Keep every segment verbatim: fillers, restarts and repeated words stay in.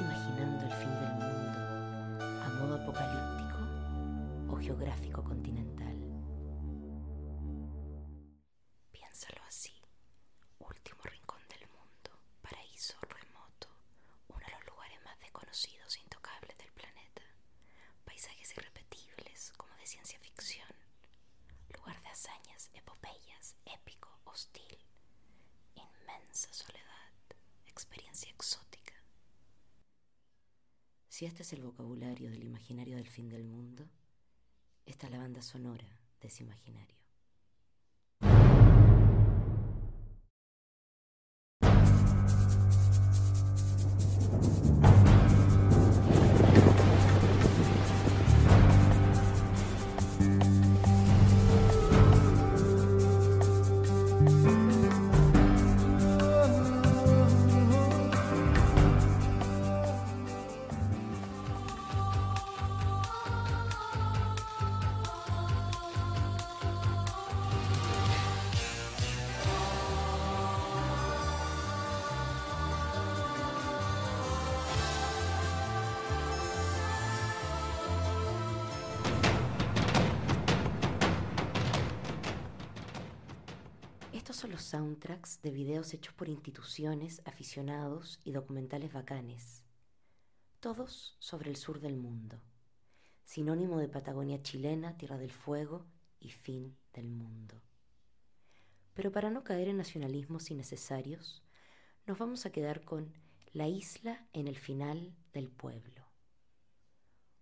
imaginando el fin del mundo a modo apocalíptico o geográfico continental? Piénsalo así. Último rincón del mundo, paraíso remoto, uno de los lugares más desconocidos e intocables del planeta. Paisajes irrepetibles, como de ciencia ficción. Lugar de hazañas, epopeyas, épico, hostil. Inmensa soledad, experiencia exótica. Si este es el vocabulario del imaginario del fin del mundo, esta es la banda sonora de ese imaginario. Son los soundtracks de videos hechos por instituciones, aficionados y documentales bacanes, todos sobre el sur del mundo, sinónimo de Patagonia chilena, Tierra del Fuego y fin del mundo. Pero para no caer en nacionalismos innecesarios, nos vamos a quedar con la isla en el final del pueblo.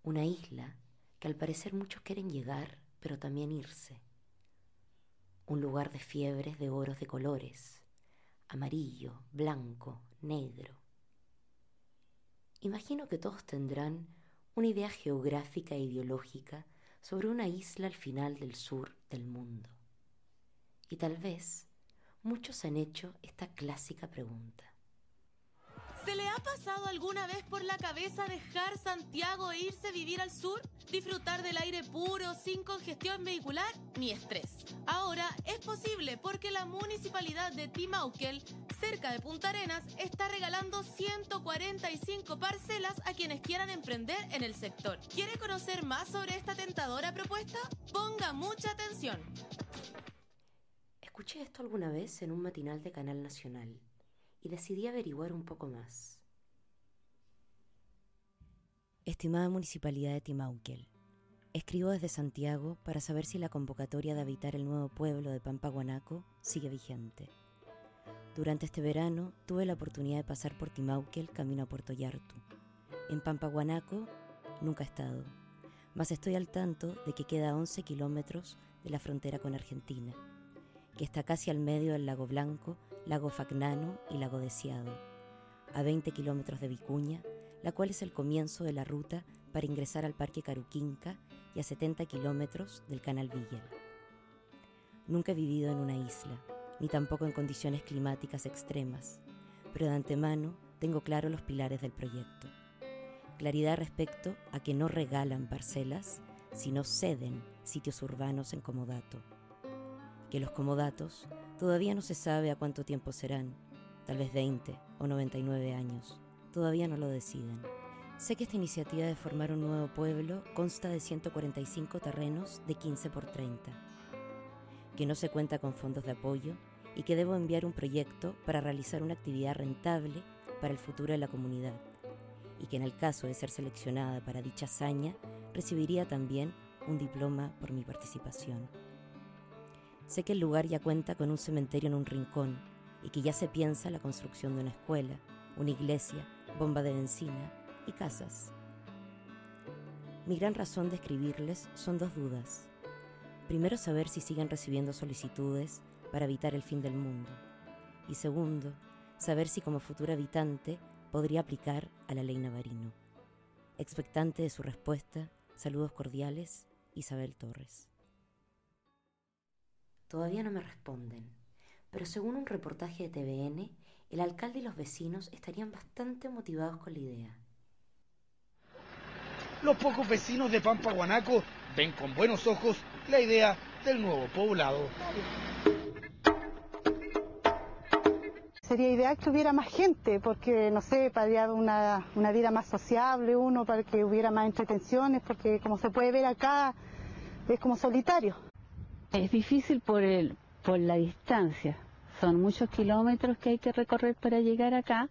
Una isla que al parecer muchos quieren llegar, pero también irse. Un lugar de fiebres de oros de colores, amarillo, blanco, negro. Imagino que todos tendrán una idea geográfica e ideológica sobre una isla al final del sur del mundo. Y tal vez muchos han hecho esta clásica pregunta. ¿Se le ha pasado alguna vez por la cabeza dejar Santiago e irse a vivir al sur? Disfrutar del aire puro, sin congestión vehicular ni estrés. Ahora es posible porque la municipalidad de Timaukel, cerca de Punta Arenas, está regalando ciento cuarenta y cinco parcelas a quienes quieran emprender en el sector. ¿Quiere conocer más sobre esta tentadora propuesta? Ponga mucha atención. Escuché esto alguna vez en un matinal de Canal Nacional y decidí averiguar un poco más. Estimada Municipalidad de Timaukel, escribo desde Santiago para saber si la convocatoria de habitar el nuevo pueblo de Pampaguanaco sigue vigente. Durante este verano tuve la oportunidad de pasar por Timaukel camino a Puerto Yartu. En Pampaguanaco nunca he estado, mas estoy al tanto de que queda a once kilómetros de la frontera con Argentina, que está casi al medio del Lago Blanco, Lago Fagnano y Lago Deseado, a veinte kilómetros de Vicuña, la cual es el comienzo de la ruta para ingresar al Parque Caruquinca y a setenta kilómetros del Canal Villel. Nunca he vivido en una isla, ni tampoco en condiciones climáticas extremas, pero de antemano tengo claro los pilares del proyecto. Claridad respecto a que no regalan parcelas, sino ceden sitios urbanos en comodato. Que los comodatos todavía no se sabe a cuánto tiempo serán, tal vez veinte o noventa y nueve años. Todavía no lo deciden. Sé que esta iniciativa de formar un nuevo pueblo consta de ciento cuarenta y cinco terrenos de quince por treinta, que no se cuenta con fondos de apoyo y que debo enviar un proyecto para realizar una actividad rentable para el futuro de la comunidad y que en el caso de ser seleccionada para dicha hazaña recibiría también un diploma por mi participación. Sé que el lugar ya cuenta con un cementerio en un rincón y que ya se piensa la construcción de una escuela, una iglesia, bomba de benzina y casas. Mi gran razón de escribirles son dos dudas. Primero, saber si siguen recibiendo solicitudes para habitar el fin del mundo. Y segundo, saber si como futura habitante podría aplicar a la ley Navarino. Expectante de su respuesta, saludos cordiales, Isabel Torres. Todavía no me responden, pero según un reportaje de T V N, el alcalde y los vecinos estarían bastante motivados con la idea. Los pocos vecinos de Pampaguanaco ven con buenos ojos la idea del nuevo poblado. Sería ideal que hubiera más gente, porque, no sé, para dar una, una vida más sociable uno, para que hubiera más entretenciones, porque como se puede ver acá, es como solitario. Es difícil por, el, por la distancia, son muchos kilómetros que hay que recorrer para llegar acá,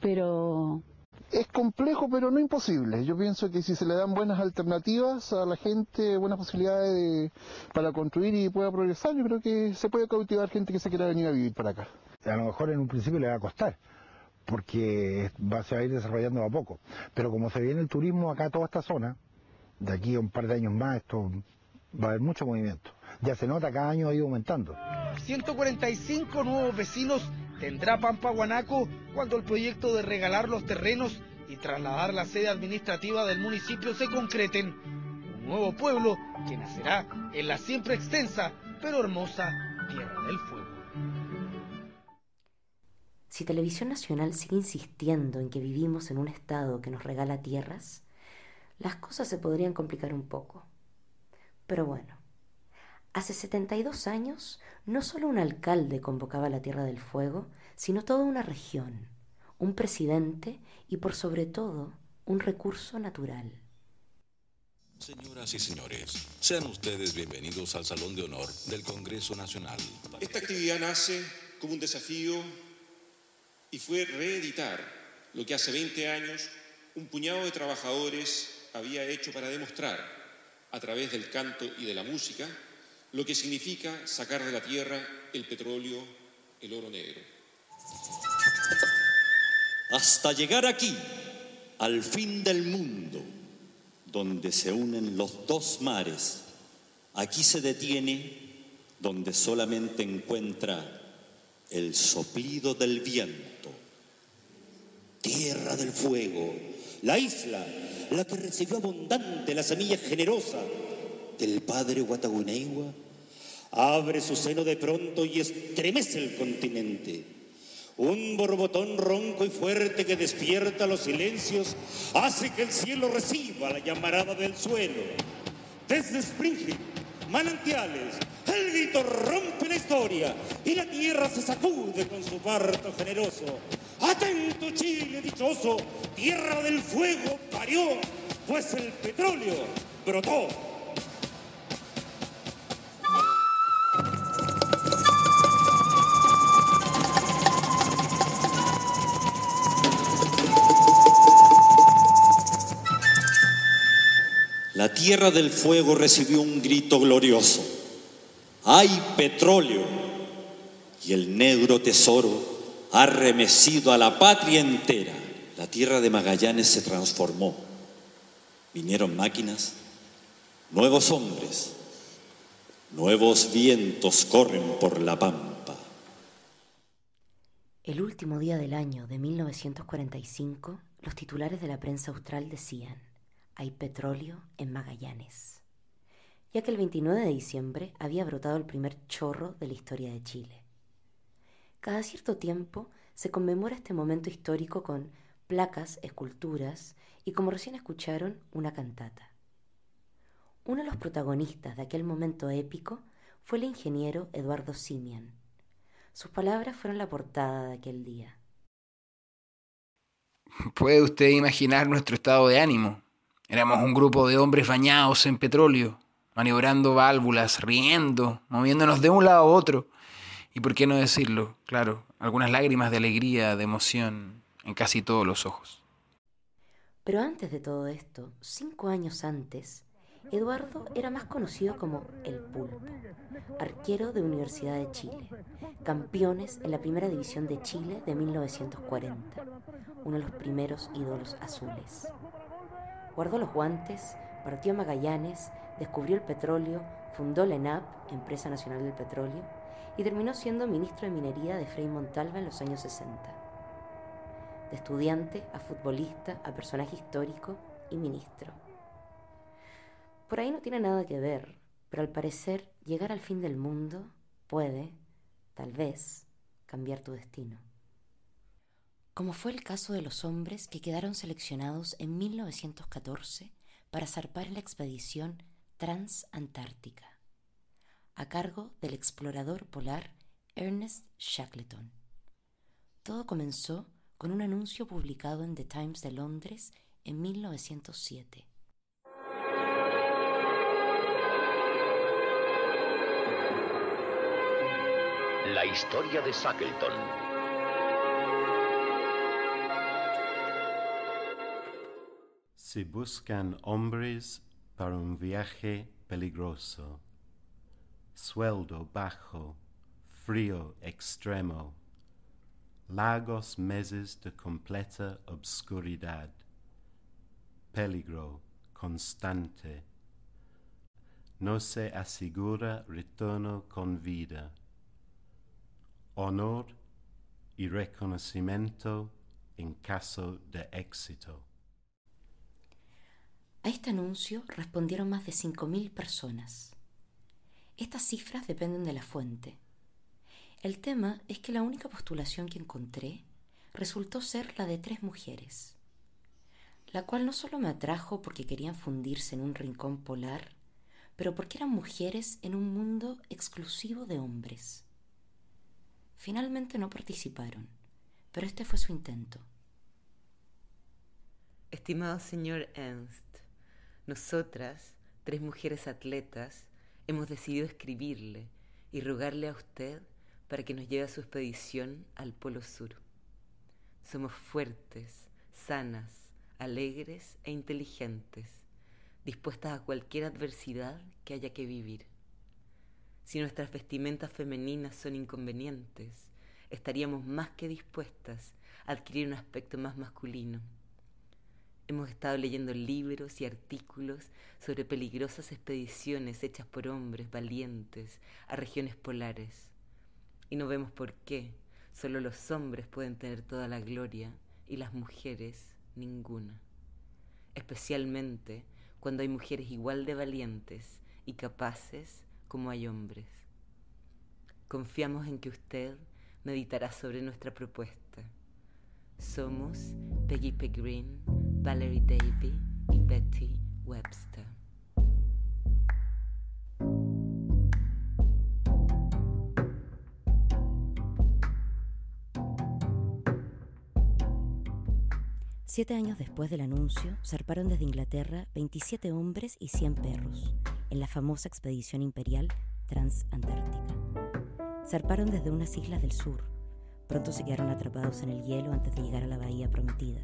pero... Es complejo, pero no imposible. Yo pienso que si se le dan buenas alternativas a la gente, buenas posibilidades de, para construir y pueda progresar, yo creo que se puede cautivar gente que se quiera venir a vivir para acá. A lo mejor en un principio le va a costar, porque va, se va a ir desarrollando a poco. Pero como se viene el turismo acá, toda esta zona, de aquí a un par de años más, esto va a haber mucho movimiento. Ya se nota, cada año ha ido aumentando. ciento cuarenta y cinco nuevos vecinos tendrá Pampaguanaco cuando el proyecto de regalar los terrenos y trasladar la sede administrativa del municipio se concreten. Un nuevo pueblo que nacerá en la siempre extensa pero hermosa Tierra del Fuego. Si Televisión Nacional sigue insistiendo en que vivimos en un estado que nos regala tierras, las cosas se podrían complicar un poco. Pero bueno, hace setenta y dos años, no solo un alcalde convocaba la Tierra del Fuego, sino toda una región, un presidente y, por sobre todo, un recurso natural. Señoras y señores, sean ustedes bienvenidos al Salón de Honor del Congreso Nacional. Esta actividad nace como un desafío y fue reeditar lo que hace veinte años un puñado de trabajadores había hecho para demostrar, a través del canto y de la música, lo que significa sacar de la tierra el petróleo, el oro negro. Hasta llegar aquí, al fin del mundo, donde se unen los dos mares, aquí se detiene donde solamente encuentra el soplido del viento. Tierra del Fuego, la isla, la que recibió abundante la semilla generosa del padre Huatagunegua, abre su seno de pronto y estremece el continente. Un borbotón ronco y fuerte que despierta los silencios hace que el cielo reciba la llamarada del suelo. Desde Springfield, Manantiales, el grito rompe la historia y la tierra se sacude con su parto generoso. Atento Chile dichoso, Tierra del Fuego parió, pues el petróleo brotó. La Tierra del Fuego recibió un grito glorioso. ¡Hay petróleo! Y el negro tesoro ha remecido a la patria entera. La tierra de Magallanes se transformó. Vinieron máquinas, nuevos hombres, nuevos vientos corren por la pampa. El último día del año de mil novecientos cuarenta y cinco, los titulares de la prensa austral decían: hay petróleo en Magallanes, ya que el veintinueve de diciembre había brotado el primer chorro de la historia de Chile. Cada cierto tiempo se conmemora este momento histórico con placas, esculturas y, como recién escucharon, una cantata. Uno de los protagonistas de aquel momento épico fue el ingeniero Eduardo Simian. Sus palabras fueron la portada de aquel día. ¿Puede usted imaginar nuestro estado de ánimo? Éramos un grupo de hombres bañados en petróleo, maniobrando válvulas, riendo, moviéndonos de un lado a otro. Y por qué no decirlo, claro, algunas lágrimas de alegría, de emoción, en casi todos los ojos. Pero antes de todo esto, cinco años antes, Eduardo era más conocido como El Pulpo, arquero de Universidad de Chile, campeones en la Primera División de Chile de mil novecientos cuarenta, uno de los primeros ídolos azules. Guardó los guantes, partió a Magallanes, descubrió el petróleo, fundó la ENAP, Empresa Nacional del Petróleo, y terminó siendo ministro de Minería de Frei Montalva en los años sesenta. De estudiante a futbolista, a personaje histórico y ministro. Por ahí no tiene nada que ver, pero al parecer llegar al fin del mundo puede, tal vez, cambiar tu destino. Como fue el caso de los hombres que quedaron seleccionados en mil novecientos catorce para zarpar en la expedición Transantártica, a cargo del explorador polar Ernest Shackleton, Todo comenzó con un anuncio publicado en The Times de Londres en mil novecientos siete. La historia de Shackleton. Se buscan hombres para un viaje peligroso. Sueldo bajo, frío extremo, largos meses de completa obscuridad, peligro constante. No se asegura retorno con vida. Honor y reconocimiento en caso de éxito. A este anuncio respondieron más de cinco mil personas. Estas cifras dependen de la fuente. El tema es que la única postulación que encontré resultó ser la de tres mujeres, la cual no solo me atrajo porque querían fundirse en un rincón polar, pero porque eran mujeres en un mundo exclusivo de hombres. Finalmente no participaron, pero este fue su intento. Estimado señor Ernst, nosotras, tres mujeres atletas, hemos decidido escribirle y rogarle a usted para que nos lleve a su expedición al Polo Sur. Somos fuertes, sanas, alegres e inteligentes, dispuestas a cualquier adversidad que haya que vivir. Si nuestras vestimentas femeninas son inconvenientes, estaríamos más que dispuestas a adquirir un aspecto más masculino. Hemos estado leyendo libros y artículos sobre peligrosas expediciones hechas por hombres valientes a regiones polares. Y no vemos por qué solo los hombres pueden tener toda la gloria y las mujeres ninguna. Especialmente cuando hay mujeres igual de valientes y capaces como hay hombres. Confiamos en que usted meditará sobre nuestra propuesta. Somos Peggy Green, Valerie Davy y Betty Webster. Siete años después del anuncio, zarparon desde Inglaterra veintisiete hombres y cien perros, en la famosa expedición imperial transantártica. Zarparon desde unas islas del sur. Pronto se quedaron atrapados en el hielo antes de llegar a la bahía prometida,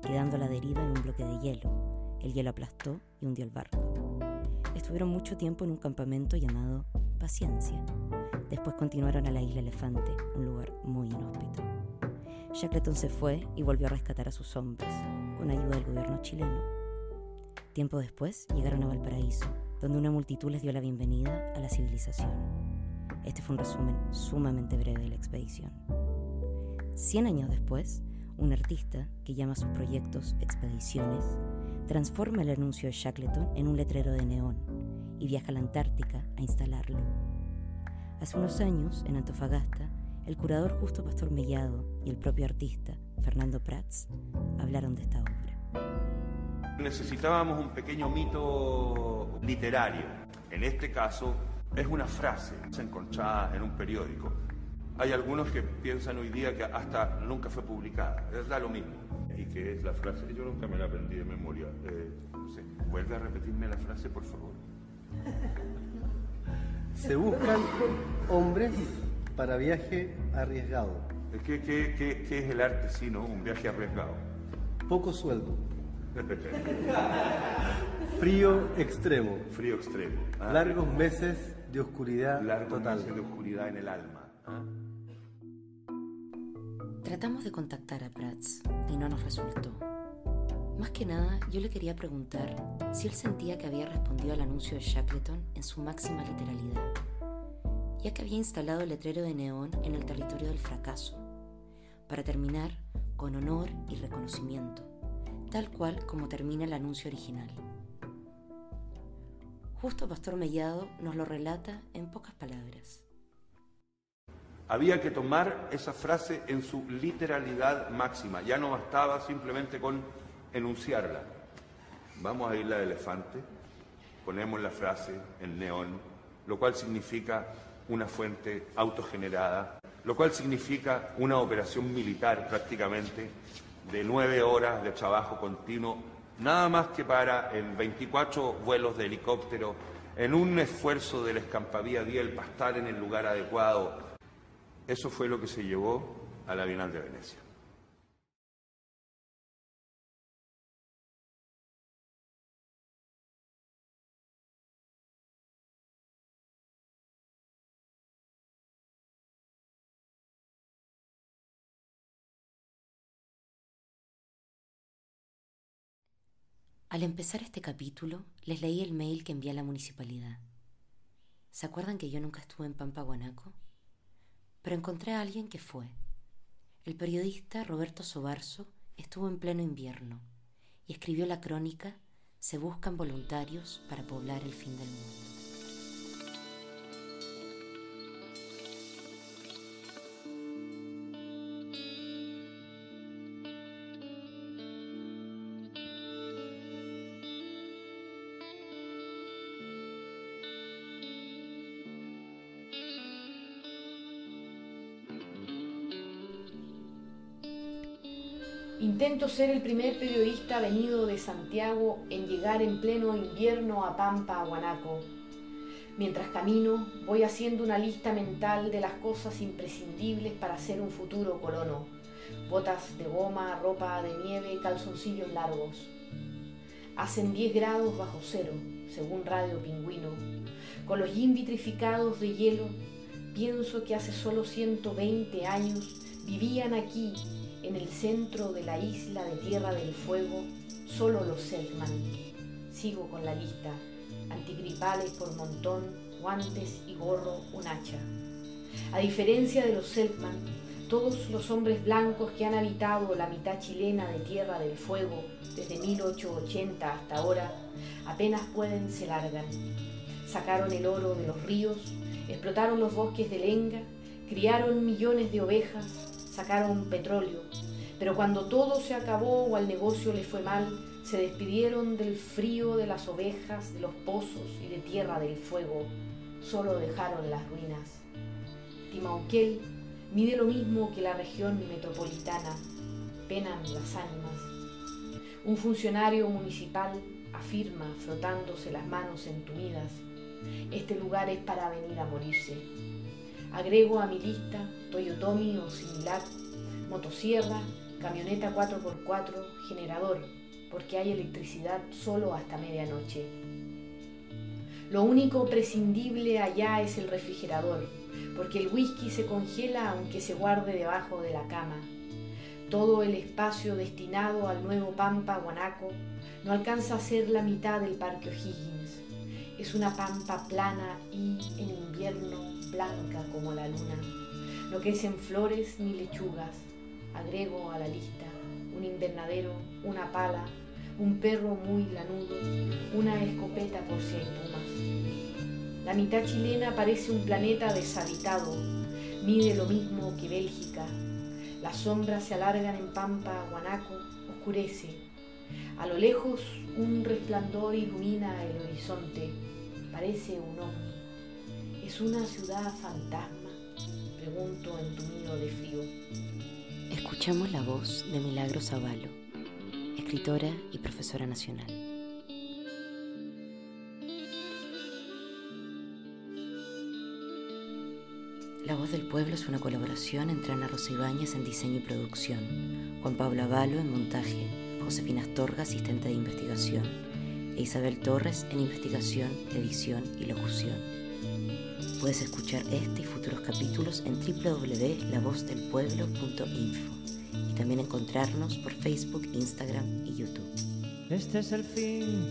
quedando a la deriva en un bloque de hielo. El hielo aplastó y hundió el barco. Estuvieron mucho tiempo en un campamento llamado Paciencia. Después continuaron a la isla Elefante, un lugar muy inhóspito. Shackleton se fue y volvió a rescatar a sus hombres, con ayuda del gobierno chileno. Tiempo después llegaron a Valparaíso, donde una multitud les dio la bienvenida a la civilización. Este fue un resumen sumamente breve de la expedición. Cien años después, un artista, que llama a sus proyectos expediciones, transforma el anuncio de Shackleton en un letrero de neón y viaja a la Antártica a instalarlo. Hace unos años, en Antofagasta, el curador Justo Pastor Mellado y el propio artista, Fernando Prats, hablaron de esta obra. Necesitábamos un pequeño mito literario. En este caso, es una frase encontrada en un periódico. Hay algunos que piensan hoy día que hasta nunca fue publicada. Es da lo mismo. ¿Y qué es la frase? Yo nunca me la aprendí de memoria. Eh, no sé. Vuelve a repetirme la frase, por favor. Se buscan hombres para viaje arriesgado. ¿Qué, qué, qué, qué es el arte, sí, no? Un viaje arriesgado. Poco sueldo. Frío extremo. Frío extremo. Ah, Largos meses de oscuridad Largos total. Largos meses de oscuridad en el alma. Ah. Tratamos de contactar a Prats y no nos resultó. Más que nada, yo le quería preguntar si él sentía que había respondido al anuncio de Shackleton en su máxima literalidad, ya que había instalado el letrero de neón en el territorio del fracaso, para terminar con honor y reconocimiento, tal cual como termina el anuncio original. Justo Pastor Mellado nos lo relata en pocas palabras. Había que tomar esa frase en su literalidad máxima, ya no bastaba simplemente con enunciarla. Vamos a Isla Elefante, ponemos la frase en neón, lo cual significa una fuente autogenerada, lo cual significa una operación militar prácticamente de nueve horas de trabajo continuo, nada más que para en veinticuatro vuelos de helicóptero, en un esfuerzo de la escampavía diel para estar en el lugar adecuado. Eso fue lo que se llevó a la Bienal de Venecia. Al empezar este capítulo, les leí el mail que envié a la municipalidad. ¿Se acuerdan que yo nunca estuve en Pampaguanaco? Pero encontré a alguien que fue. El periodista Roberto Sobarso estuvo en pleno invierno y escribió la crónica «Se buscan voluntarios para poblar el fin del mundo». Intento ser el primer periodista venido de Santiago en llegar en pleno invierno a Pampaguanaco. Mientras camino, voy haciendo una lista mental de las cosas imprescindibles para ser un futuro colono. Botas de goma, ropa de nieve, calzoncillos largos. Hacen diez grados bajo cero, según Radio Pingüino. Con los jeans vitrificados de hielo, pienso que hace solo ciento veinte años vivían aquí, en el centro de la isla de Tierra del Fuego, solo los Selkman. Sigo con la lista. Antigripales por montón, guantes y gorro, un hacha. A diferencia de los Selkman, todos los hombres blancos que han habitado la mitad chilena de Tierra del Fuego desde mil ochocientos ochenta hasta ahora, apenas pueden se largan. Sacaron el oro de los ríos, explotaron los bosques de lenga, criaron millones de ovejas, sacaron petróleo, pero cuando todo se acabó o al negocio le fue mal, se despidieron del frío, de las ovejas, de los pozos y de Tierra del Fuego. Solo dejaron las ruinas. Timaukel mide lo mismo que la región metropolitana. Penan las ánimas. Un funcionario municipal afirma, frotándose las manos entumidas, este lugar es para venir a morirse. Agrego a mi lista Toyotomi o similar, motosierra, camioneta cuatro por cuatro, generador, porque hay electricidad solo hasta medianoche. Lo único prescindible allá es el refrigerador, porque el whisky se congela aunque se guarde debajo de la cama. Todo el espacio destinado al nuevo Pampaguanaco no alcanza a ser la mitad del Parque O'Higgins. Es una pampa plana y, en invierno, blanca como la luna. No crecen flores ni lechugas. Agrego a la lista un invernadero, una pala, un perro muy lanudo, una escopeta por si hay pumas. La mitad chilena parece un planeta deshabitado. Mide lo mismo que Bélgica. Las sombras se alargan en Pampaguanaco, oscurece. A lo lejos, un resplandor ilumina el horizonte. Parece un ovni. ¿Es una ciudad fantasma? Pregunto entumido de frío. Escuchamos la voz de Milagro Zavalo, escritora y profesora nacional. La Voz del Pueblo es una colaboración entre Ana Rosa Ibáñez en diseño y producción, Juan Pablo Avalo en montaje, Josefina Astorga, asistente de investigación, e Isabel Torres en investigación, edición y locución. Puedes escuchar este y futuros capítulos en doble u doble u doble u punto la voz del pueblo punto info y también encontrarnos por Facebook, Instagram y YouTube. Este es el fin,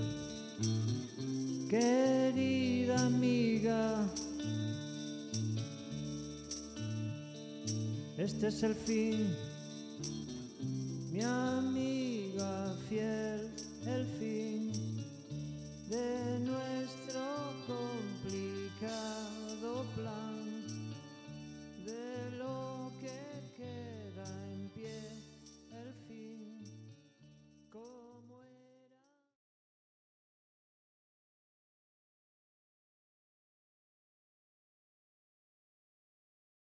querida amiga. Este es el fin, mi amiga fiel, el fin de